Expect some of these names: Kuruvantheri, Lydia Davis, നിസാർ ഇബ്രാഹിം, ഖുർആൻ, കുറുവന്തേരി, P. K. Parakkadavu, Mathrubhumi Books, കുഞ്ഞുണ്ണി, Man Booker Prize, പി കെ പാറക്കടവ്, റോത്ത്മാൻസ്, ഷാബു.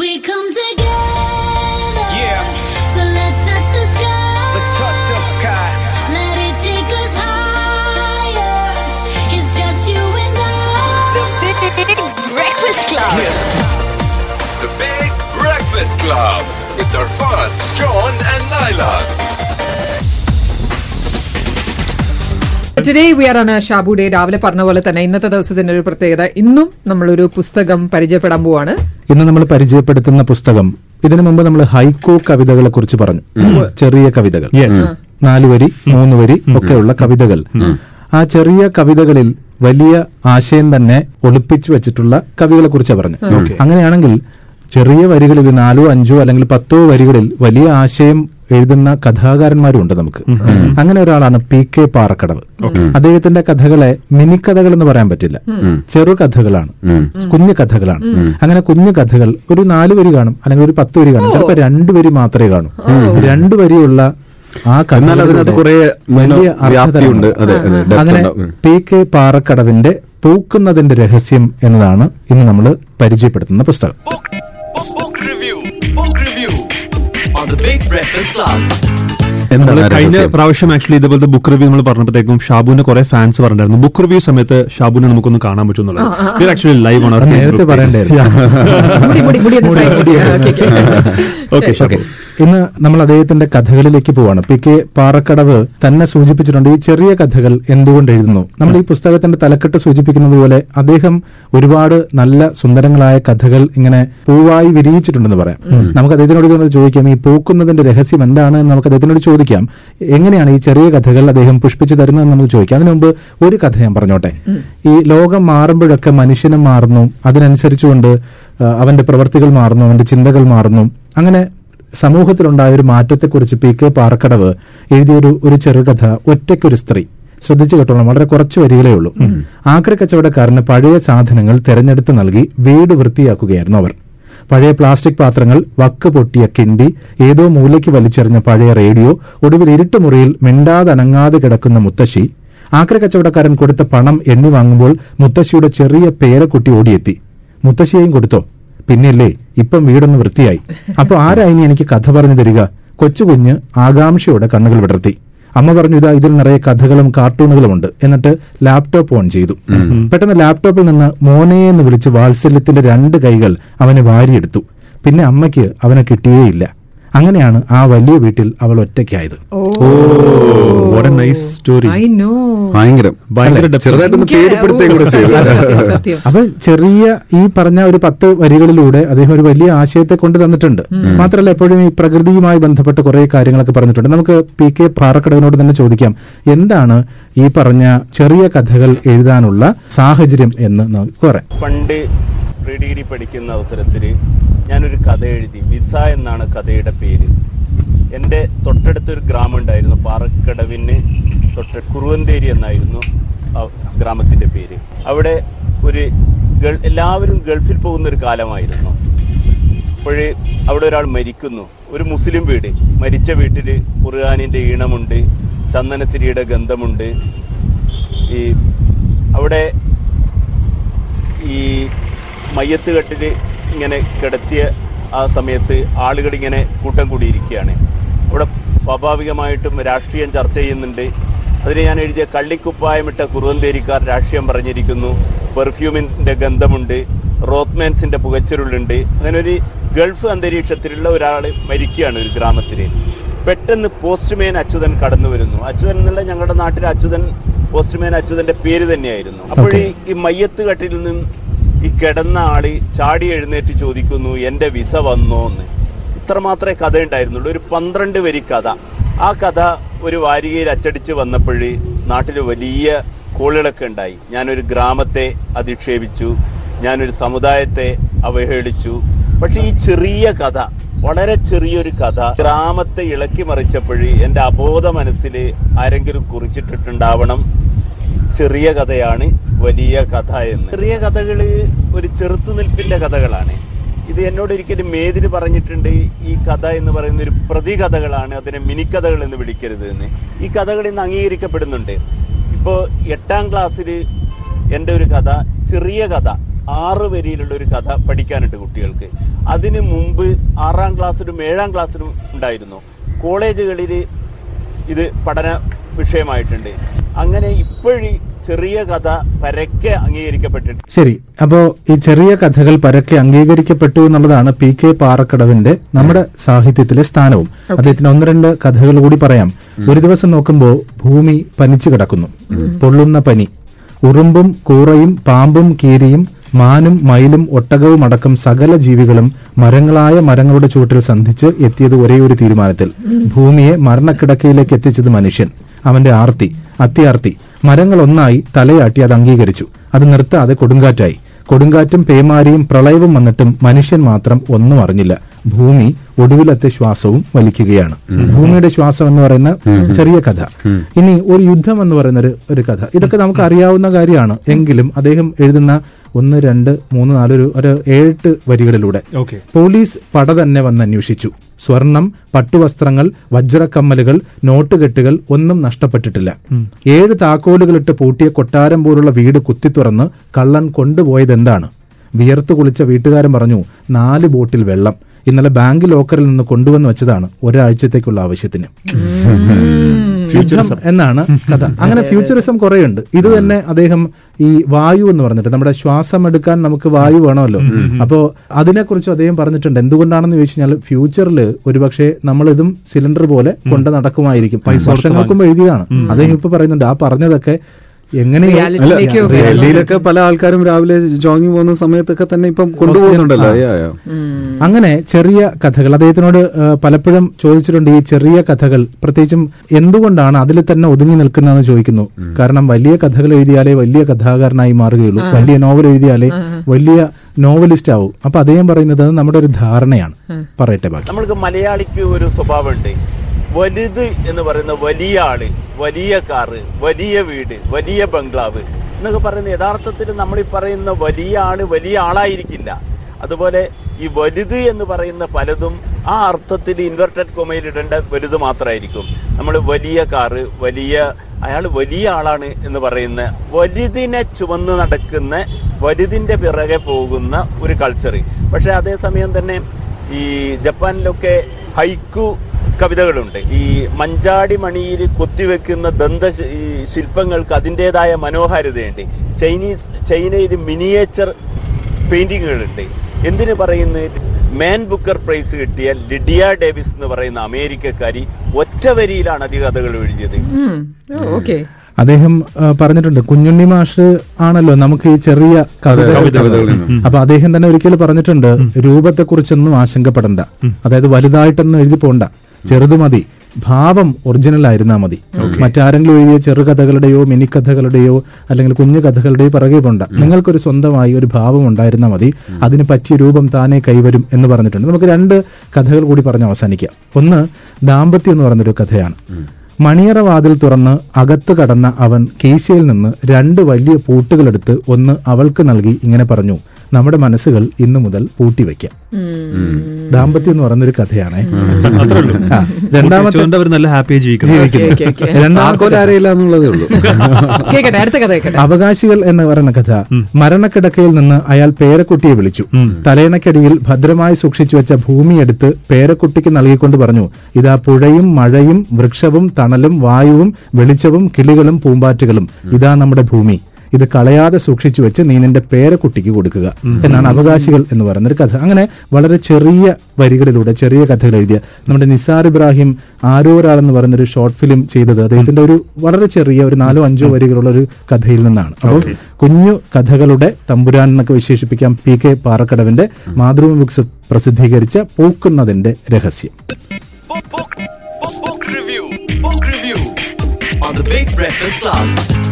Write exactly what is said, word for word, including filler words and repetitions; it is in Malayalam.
We come together. Yeah. So let's touch the sky. Let's touch the sky. Let it take us higher. It's just you and I. The Big Breakfast Club. Yes. The Big Breakfast Club with our first John and Nyla. Today we are on a Shabu day. രാവിലെ പറഞ്ഞ പോലെ തന്നെ ഇന്നത്തെ ദിവസത്തിന്റെ ഒരു പ്രത്യേകത, ഇന്നും നമ്മളൊരു പുസ്തകം പരിചയപ്പെടാൻ പോവാണ്. ഇന്ന് നമ്മൾ പരിചയപ്പെടുത്തുന്ന പുസ്തകം, ഇതിനു മുമ്പ് നമ്മൾ ഹൈക്കോ കവിതകളെ കുറിച്ച് പറഞ്ഞു. ചെറിയ കവിതകൾ, നാലുവരി മൂന്ന് വരി ഒക്കെയുള്ള കവിതകൾ. ആ ചെറിയ കവിതകളിൽ വലിയ ആശയം തന്നെ ഒളിപ്പിച്ചു വെച്ചിട്ടുള്ള കവികളെ കുറിച്ചാണ് പറഞ്ഞു. അങ്ങനെയാണെങ്കിൽ ചെറിയ വരികളിൽ നാലോ അഞ്ചോ അല്ലെങ്കിൽ പത്തോ വരികളിൽ വലിയ ആശയം എഴുതുന്ന കഥാകാരന്മാരുണ്ട് നമുക്ക്. അങ്ങനെ ഒരാളാണ് പി കെ പാറക്കടവ്. അദ്ദേഹത്തിന്റെ കഥകളെ മിനി കഥകൾ എന്ന് പറയാൻ പറ്റില്ല, ചെറു കഥകളാണ്, കുഞ്ഞു കഥകളാണ്. അങ്ങനെ കുഞ്ഞു കഥകൾ ഒരു നാല് വരി കാണും, അല്ലെങ്കിൽ ഒരു പത്ത് വരി കാണും, ചിലപ്പോൾ രണ്ടു വരി മാത്രമേ കാണൂ. രണ്ടു വരിയുള്ള ആ കഥ വലിയ അർത്ഥതയുണ്ട്. അങ്ങനെ പി കെ പാറക്കടവിന്റെ പൂക്കുന്നതിന്റെ രഹസ്യം എന്നതാണ് ഇന്ന് നമ്മൾ പരിചയപ്പെടുത്തുന്ന പുസ്തകം. കഴിഞ്ഞ പ്രാവശ്യം ആക്ച്വലി ഇതുപോലത്തെ ബുക്ക് റിവ്യൂ നമ്മൾ പറഞ്ഞപ്പോഴത്തേക്കും ഷാബുവിന് കുറെ ഫാൻസ് പറഞ്ഞിരുന്നു ബുക്ക് റിവ്യൂ സമയത്ത് ഷാബുവിനെ നമുക്കൊന്ന് കാണാൻ പറ്റുന്നുള്ളത്. ആക്ച്വലി ലൈവ് ആണ് ഓക്കെ. ഇന്ന് നമ്മൾ അദ്ദേഹത്തിന്റെ കഥകളിലേക്ക് പോവാണ്. പി കെ പാറക്കടവ് തന്നെ സൂചിപ്പിച്ചിട്ടുണ്ട്, ഈ ചെറിയ കഥകൾ എന്തുകൊണ്ട് എഴുതുന്നു. നമ്മൾ ഈ പുസ്തകത്തിന്റെ തലക്കെട്ട് സൂചിപ്പിക്കുന്നത് പോലെ അദ്ദേഹം ഒരുപാട് നല്ല സുന്ദരങ്ങളായ കഥകൾ ഇങ്ങനെ പൂവായി വിരിയിച്ചിട്ടുണ്ടെന്ന് പറയാം. നമുക്ക് അദ്ദേഹത്തിനോട് ചോദിക്കാം, ഈ പൂക്കുന്നതിന്റെ രഹസ്യം എന്താണ് എന്ന് നമുക്ക് അദ്ദേഹത്തിനോട് ചോദിക്കാം. എങ്ങനെയാണ് ഈ ചെറിയ കഥകൾ അദ്ദേഹം പുഷ്പിച്ചു തരുന്നതെന്ന് നമുക്ക് ചോദിക്കാം. അതിനു മുമ്പ് ഒരു കഥ ഞാൻ പറഞ്ഞോട്ടെ. ഈ ലോകം മാറുമ്പോഴൊക്കെ മനുഷ്യനും മാറുന്നു, അതിനനുസരിച്ചുകൊണ്ട് അവന്റെ പ്രവൃത്തികൾ മാറുന്നു, അവന്റെ ചിന്തകൾ മാറുന്നു. അങ്ങനെ സമൂഹത്തിലുണ്ടായ ഒരു മാറ്റത്തെക്കുറിച്ച് പി കെ പാറക്കടവ് എഴുതിയൊരു ഒരു ചെറുകഥ ഒറ്റയ്ക്കൊരു സ്ത്രീ. ശ്രദ്ധിച്ചു കേട്ടോളാം, വളരെ കുറച്ചു വരികളേ ഉള്ളൂ. ആക്രി കച്ചവടക്കാരന് പഴയ സാധനങ്ങൾ തെരഞ്ഞെടുത്ത് നൽകി വീട് വൃത്തിയാക്കുകയായിരുന്നു അവർ. പഴയ പ്ലാസ്റ്റിക് പാത്രങ്ങൾ, വക്ക് പൊട്ടിയ കിണ്ടി, ഏതോ മൂലയ്ക്ക് വലിച്ചെറിഞ്ഞ പഴയ റേഡിയോ, ഒടുവിൽ ഇരുട്ട് മുറിയിൽ മിണ്ടാതനങ്ങാതെ കിടക്കുന്ന മുത്തശ്ശി. ആക്രി കച്ചവടക്കാരൻ കൊടുത്ത പണം എണ്ണി വാങ്ങുമ്പോൾ മുത്തശ്ശിയുടെ ചെറിയ പേരക്കുട്ടി ഓടിയെത്തി. മുത്തശ്ശിയെയും കൊടുത്തോ? പിന്നില്ലേ, ഇപ്പം വീടൊന്ന് വൃത്തിയായി. അപ്പൊ ആരായി എനിക്ക് കഥ പറഞ്ഞു തരിക? കൊച്ചുകുഞ്ഞ് ആകാംക്ഷയോടെ കണ്ണുകൾ വിടർത്തി. അമ്മ പറഞ്ഞു, ഇതാ ഇതിൽ നിറയെ കഥകളും കാർട്ടൂണുകളും ഉണ്ട്. എന്നിട്ട് ലാപ്ടോപ്പ് ഓൺ ചെയ്തു. പെട്ടെന്ന് ലാപ്ടോപ്പിൽ നിന്ന് മോനെ എന്ന് വിളിച്ച് വാത്സല്യത്തിന്റെ രണ്ട് കൈകൾ അവന് വാരിയെടുത്തു. പിന്നെ അമ്മയ്ക്ക് അവനെ കിട്ടിയേയില്ല. അങ്ങനെയാണ് ആ വലിയ വീട്ടിൽ അവൾ ഒറ്റയ്ക്കായത്. അപ്പൊ ചെറിയ ഈ പറഞ്ഞ ഒരു പത്ത് വരികളിലൂടെ അദ്ദേഹം ഒരു വലിയ ആശയത്തെ കൊണ്ട് തന്നിട്ടുണ്ട്. മാത്രമല്ല എപ്പോഴും ഈ പ്രകൃതിയുമായി ബന്ധപ്പെട്ട് കുറെ കാര്യങ്ങളൊക്കെ പറഞ്ഞിട്ടുണ്ട്. നമുക്ക് പി കെ പാറക്കടവിനോട് തന്നെ ചോദിക്കാം, എന്താണ് ഈ പറഞ്ഞ ചെറിയ കഥകൾ എഴുതാനുള്ള സാഹചര്യം എന്ന് നമുക്ക് പറയാം. പണ്ട് പ്രീ ഡിഗ്രി പഠിക്കുന്ന അവസരത്തിൽ ഞാനൊരു കഥ എഴുതി. വിസ എന്നാണ് കഥയുടെ പേര്. എൻ്റെ തൊട്ടടുത്തൊരു ഗ്രാമം ഉണ്ടായിരുന്നു, പാറക്കടവിന് തൊട്ട കുറുവന്തേരി എന്നായിരുന്നു ഗ്രാമത്തിൻ്റെ പേര്. അവിടെ ഒരു എല്ലാവരും ഗൾഫിൽ പോകുന്നൊരു കാലമായിരുന്നു. അപ്പോൾ അവിടെ ഒരാൾ മരിക്കുന്നു, ഒരു മുസ്ലിം വീട്. മരിച്ച വീട്ടിൽ ഖുർആനിൻ്റെ ഈണമുണ്ട്, ചന്ദനത്തിരിയുടെ ഗന്ധമുണ്ട്. ഈ അവിടെ ഈ മയ്യത്ത് കെട്ടിൽ ഇങ്ങനെ കിടത്തിയ ആ സമയത്ത് ആളുകളിങ്ങനെ കൂട്ടം കൂടിയിരിക്കുകയാണ്. അവിടെ സ്വാഭാവികമായിട്ടും രാഷ്ട്രീയം ചർച്ച ചെയ്യുന്നുണ്ട്. അതിന് ഞാൻ എഴുതിയ കള്ളിക്കുപ്പായമിട്ട കുറുവന്തേരിക്കാർ രാഷ്ട്രീയം പറഞ്ഞിരിക്കുന്നു, പെർഫ്യൂമിൻ്റെ ഗന്ധമുണ്ട്, റോത്ത്മാൻസിൻ്റെ പുകച്ചുരുളുണ്ട്. അങ്ങനൊരു ഗൾഫ് അന്തരീക്ഷത്തിലുള്ള ഒരാൾ മരിക്കുകയാണ് ഒരു ഗ്രാമത്തിൽ. പെട്ടെന്ന് പോസ്റ്റ്മാൻ അച്യുതൻ കടന്നു വരുന്നു. അച്യുതൻ എന്നുള്ള ഞങ്ങളുടെ നാട്ടിലെ അച്യുതൻ, പോസ്റ്റ്മാൻ അച്യുതൻ്റെ പേര് തന്നെയായിരുന്നു. അപ്പോൾ ഈ മയ്യത്ത് കെട്ടിൽ നിന്നും ഈ കിടന്ന ആള് ചാടി എഴുന്നേറ്റ് ചോദിക്കുന്നു, എൻ്റെ വിസ വന്നോന്ന്. ഇത്രമാത്രമേ കഥ ഉണ്ടായിരുന്നുള്ളൂ, ഒരു പന്ത്രണ്ട് വരി കഥ. ആ കഥ ഒരു വാരികയിൽ അച്ചടിച്ച് വന്നപ്പോൾ നാട്ടിൽ വലിയ കോളുകളൊക്കെ ഉണ്ടായി. ഞാനൊരു ഗ്രാമത്തെ അധിക്ഷേപിച്ചു, ഞാനൊരു സമുദായത്തെ അവഹേളിച്ചു. പക്ഷെ ഈ ചെറിയ കഥ, വളരെ ചെറിയൊരു കഥ ഗ്രാമത്തെ ഇളക്കി മറിച്ചപ്പോൾ എൻ്റെ അബോധ മനസ്സിൽ ആരെങ്കിലും കുറിച്ചിട്ടിട്ടുണ്ടാവണം, ചെറിയ കഥയാണ് വലിയ കഥ എന്ന്. ചെറിയ കഥകൾ ഒരു ചെറുത്തുനിൽപ്പിൻ്റെ കഥകളാണ്. ഇത് എന്നോട് ഒരിക്കലും മേതിന് പറഞ്ഞിട്ടുണ്ട്, ഈ കഥ എന്ന് പറയുന്ന ഒരു പ്രതികഥകളാണ്, അതിനെ മിനിക്കഥകൾ എന്ന് വിളിക്കരുത് എന്ന്. ഈ കഥകൾ ഇന്ന് അംഗീകരിക്കപ്പെടുന്നുണ്ട്. ഇപ്പോൾ എട്ടാം ക്ലാസ്സിൽ എൻ്റെ ഒരു കഥ ചെറിയ കഥ ആറ് വരിയിലുള്ള ഒരു കഥ പഠിക്കാനുണ്ട് കുട്ടികൾക്ക്. അതിന് മുമ്പ് ആറാം ക്ലാസ്സിലും ഏഴാം ക്ലാസ്സിലും ഉണ്ടായിരുന്നു. കോളേജുകളിൽ ഇത് പഠന വിഷയമായിട്ടുണ്ട്. അങ്ങനെ ഇപ്പോഴീ ചെറിയ കഥ പരക്കെ അംഗീകരിക്കപ്പെട്ടിട്ടുണ്ട്. ശരി, അപ്പോ ഈ ചെറിയ കഥകൾ പരക്കെ അംഗീകരിക്കപ്പെട്ടു എന്നുള്ളതാണ് പി കെ പാറക്കടവിന്റെ നമ്മുടെ സാഹിത്യത്തിലെ സ്ഥാനവും. അദ്ദേഹത്തിന് ഒന്ന് രണ്ട് കഥകൾ കൂടി പറയാം. ഒരു ദിവസം നോക്കുമ്പോൾ ഭൂമി പനിച്ചു കിടക്കുന്നു, പൊള്ളുന്ന പനി. ഉറുമ്പും കൂറയും പാമ്പും കീരിയും മാനും മയിലും ഒട്ടകവും അടക്കം സകല ജീവികളും മരങ്ങളായ മരങ്ങളുടെ ചുവട്ടിൽ സന്ധിച്ച് എത്തിയത് ഒരേ ഒരു തീരുമാനത്തിൽ, ഭൂമിയെ മരണക്കിടക്കയിലേക്ക് എത്തിച്ചത് മനുഷ്യൻ. അവന്റെ ആർത്തി, അത്യാർത്തി. മരങ്ങൾ ഒന്നായി തലയാട്ടി അത് അംഗീകരിച്ചു. അത് നിർത്താതെ കൊടുങ്കാറ്റായി. കൊടുങ്കാറ്റും പേമാരിയും പ്രളയവും വന്നിട്ടും മനുഷ്യൻ മാത്രം ഒന്നും അറിഞ്ഞില്ല. ഭൂമി ഒടുവിലത്തെ ശ്വാസവും വലിക്കുകയാണ്. ഭൂമിയുടെ ശ്വാസം എന്ന് പറയുന്ന ചെറിയ കഥ. ഇനി ഒരു യുദ്ധം എന്ന് പറയുന്ന ഒരു കഥ. ഇതൊക്കെ നമുക്ക് അറിയാവുന്ന കാര്യമാണ്. എങ്കിലും അദ്ദേഹം എഴുതുന്ന ഒന്ന് രണ്ട് മൂന്ന് നാലൊരു ഒരു ഏഴെട്ട് വരികളിലൂടെ പോലീസ് പട തന്നെ വന്ന് അന്വേഷിച്ചു. സ്വർണം, പട്ടുവസ്ത്രങ്ങൾ, വജ്രക്കമ്മലുകൾ, നോട്ടുകെട്ടുകൾ ഒന്നും നഷ്ടപ്പെട്ടിട്ടില്ല. ഏഴ് താക്കോലുകളിട്ട് പൂട്ടിയ കൊട്ടാരം പോലുള്ള വീട് കുത്തി തുറന്ന് കള്ളൻ കൊണ്ടുപോയതെന്താണ്? വിയർത്തു കുളിച്ച വീട്ടുകാരൻ പറഞ്ഞു, നാല് ബോട്ടിൽ വെള്ളം ഇന്നലെ ബാങ്ക് ലോക്കറിൽ നിന്ന് കൊണ്ടുവന്ന് വെച്ചതാണ്, ഒരാഴ്ചത്തേക്കുള്ള ആവശ്യത്തിന് എന്നാണ് കഥ. അങ്ങനെ ഫ്യൂച്ചറിസം കുറേയുണ്ട്. ഇത് തന്നെ അദ്ദേഹം ഈ വായു എന്ന് പറഞ്ഞിട്ട്, നമ്മുടെ ശ്വാസം എടുക്കാൻ നമുക്ക് വായു വേണമല്ലോ, അപ്പോ അതിനെക്കുറിച്ച് അദ്ദേഹം പറഞ്ഞിട്ടുണ്ട്. എന്തുകൊണ്ടാണെന്ന് ചോദിച്ചു കഴിഞ്ഞാൽ ഫ്യൂച്ചറിൽ ഒരുപക്ഷെ നമ്മളിതും സിലിണ്ടർ പോലെ കൊണ്ട് നടക്കുമായിരിക്കും. വർഷങ്ങൾക്കും എഴുതിയതാണ്. അദ്ദേഹം ഇപ്പൊ പറയുന്നുണ്ട് ആ പറഞ്ഞതൊക്കെ എങ്ങനെ. ഡൽഹിയിലൊക്കെ പല ആൾക്കാരും രാവിലെ ജോഗിങ് പോകുന്ന സമയത്തൊക്കെ തന്നെ ഇപ്പം കൊണ്ടുപോകുന്നുണ്ടല്ലോ. അങ്ങനെ ചെറിയ കഥകൾ അദ്ദേഹത്തിനോട് പലപ്പോഴും ചോദിച്ചിട്ടുണ്ട്. ഈ ചെറിയ കഥകൾ പ്രത്യേകിച്ചും എന്തുകൊണ്ടാണ് അതിൽ തന്നെ ഒതുങ്ങി നിൽക്കുന്നതെന്ന് ചോദിക്കുന്നു. കാരണം വലിയ കഥകൾ എഴുതിയാലേ വലിയ കഥാകാരനായി മാറുകയുള്ളൂ, വലിയ നോവൽ എഴുതിയാലേ വലിയ നോവലിസ്റ്റ് ആവും. അപ്പൊ അദ്ദേഹം പറയുന്നത് നമ്മുടെ ഒരു ധാരണയാണ്. പറയട്ടെ, ബാക്കി നമ്മൾക്ക് മലയാളിക്ക് ഒരു സ്വഭാവമുണ്ട്. വലുത് എന്ന് പറയുന്ന വലിയ ആള്, വലിയ കാറ്, വലിയ വീട്, വലിയ ബംഗ്ലാവ് എന്നൊക്കെ പറയുന്നത് യഥാർത്ഥത്തിൽ നമ്മൾ ഈ പറയുന്ന വലിയ ആള് വലിയ ആളായിരിക്കില്ല. അതുപോലെ ഈ വലുത് എന്ന് പറയുന്ന പലതും ആ അർത്ഥത്തിൽ ഇൻവെർട്ടഡ് കോമയിൽ ഇടേണ്ട വലുത് മാത്രമായിരിക്കും. നമ്മൾ വലിയ കാറ്, വലിയ അയാൾ വലിയ ആളാണ് എന്ന് പറയുന്ന വലുതിനെ ചുമന്ന് നടക്കുന്ന വലുതിൻ്റെ പിറകെ പോകുന്ന ഒരു കൾച്ചർ. പക്ഷെ അതേസമയം തന്നെ ഈ ജപ്പാനിലൊക്കെ ഹൈക്കു കവിതകളുണ്ട്. ഈ മഞ്ചാടി മണിയിൽ കൊത്തിവെക്കുന്ന ദന്ത ശില്പങ്ങൾക്ക് അതിൻ്റെതായ മനോഹാരിതയുണ്ട്. ചൈനീസ് ചൈനയിൽ മിനിയേച്ചർ പെയിൻറ്റിങ്ങുകളുണ്ട്. എന്തിനു പറയുന്നത്, മാൻ ബുക്കർ പ്രൈസ് കിട്ടിയ ലിഡിയ ഡേവിസ് എന്ന് പറയുന്ന അമേരിക്കക്കാരി ഒറ്റ വരിയിലാണ് അധിക കഥകൾ എഴുതിയത്. അദ്ദേഹം പറഞ്ഞിട്ടുണ്ട് കുഞ്ഞുണ്ണി മാഷ് ആണല്ലോ നമുക്ക് ഈ ചെറിയ കവിതകൾ. അപ്പൊ അദ്ദേഹം തന്നെ ഒരിക്കലും പറഞ്ഞിട്ടുണ്ട്, രൂപത്തെക്കുറിച്ചൊന്നും ആശങ്കപ്പെടണ്ട, അതായത് വലുതായിട്ടൊന്നും എഴുതി പോണ്ട, ചെറുത് മതി, ഭാവം ഒറിജിനൽ ആയിരുന്നാ മതി. മറ്റാരെങ്കിലും എഴുതിയ ചെറുകഥകളുടെയോ മിനിക്കഥകളുടെയോ അല്ലെങ്കിൽ കുഞ്ഞു കഥകളുടെയോ പിറകെ പോണ്ട, നിങ്ങൾക്കൊരു സ്വന്തമായി ഒരു ഭാവം ഉണ്ടായിരുന്നാ മതി, അതിന് പറ്റിയ രൂപം താനേ കൈവരും എന്ന് പറഞ്ഞിട്ടുണ്ട്. നമുക്ക് രണ്ട് കഥകൾ കൂടി പറഞ്ഞ് അവസാനിക്കാം. ഒന്ന് ദാമ്പത്യം എന്ന് പറഞ്ഞൊരു കഥയാണ്. മണിയറ വാതിൽ തുറന്ന് അകത്ത് കടന്ന അവൻ കീശയിൽ നിന്ന് രണ്ട് വലിയ പൂട്ടുകളെടുത്ത് ഒന്ന് അവൾക്ക് നൽകി ഇങ്ങനെ പറഞ്ഞു, നമ്മുടെ മനസ്സുകൾ ഇന്നു മുതൽ പൂട്ടിവെക്കാം. ദാമ്പത്യം എന്ന് പറയുന്നൊരു കഥയാണ്. രണ്ടാമത്തെ അവകാശികൾ എന്ന് പറയുന്ന കഥ. മരണക്കിടക്കയിൽ നിന്ന് അയാൾ പേരക്കുട്ടിയെ വിളിച്ചു. തലേണക്കടിയിൽ ഭദ്രമായി സൂക്ഷിച്ചു വെച്ച ഭൂമിയെടുത്ത് പേരക്കുട്ടിക്ക് നൽകിക്കൊണ്ട് പറഞ്ഞു, ഇതാ പുഴയും മഴയും വൃക്ഷവും തണലും വായുവും വെളിച്ചവും കിളികളും പൂമ്പാറ്റകളും, ഇതാ നമ്മുടെ ഭൂമി, ഇത് കളയാതെ സൂക്ഷിച്ചു വെച്ച് നീ നിന്റെ പേരക്കുട്ടിക്ക് കൊടുക്കുക എന്നാണ് അവകാശികൾ എന്ന് പറയുന്നൊരു കഥ. അങ്ങനെ വളരെ ചെറിയ വരികളിലൂടെ ചെറിയ കഥകൾ എഴുതിയ നമ്മുടെ നിസാർ ഇബ്രാഹിം ആരോരാൾ എന്ന് പറയുന്നൊരു ഷോർട്ട് ഫിലിം ചെയ്തത് അദ്ദേഹത്തിന്റെ ഒരു വളരെ ചെറിയ ഒരു നാലോ അഞ്ചോ വരികളുള്ള ഒരു കഥയിൽ നിന്നാണ്. അപ്പോൾ കുഞ്ഞു കഥകളുടെ തമ്പുരാൻ എന്നൊക്കെ വിശേഷിപ്പിക്കാം പി കെ പാറക്കടവിന്റെ മാതൃഭൂമി ബുക്സ് പ്രസിദ്ധീകരിച്ച പൂക്കുന്നതിന്റെ രഹസ്യം. Book, book, book review, book review on the Big Breakfast Club.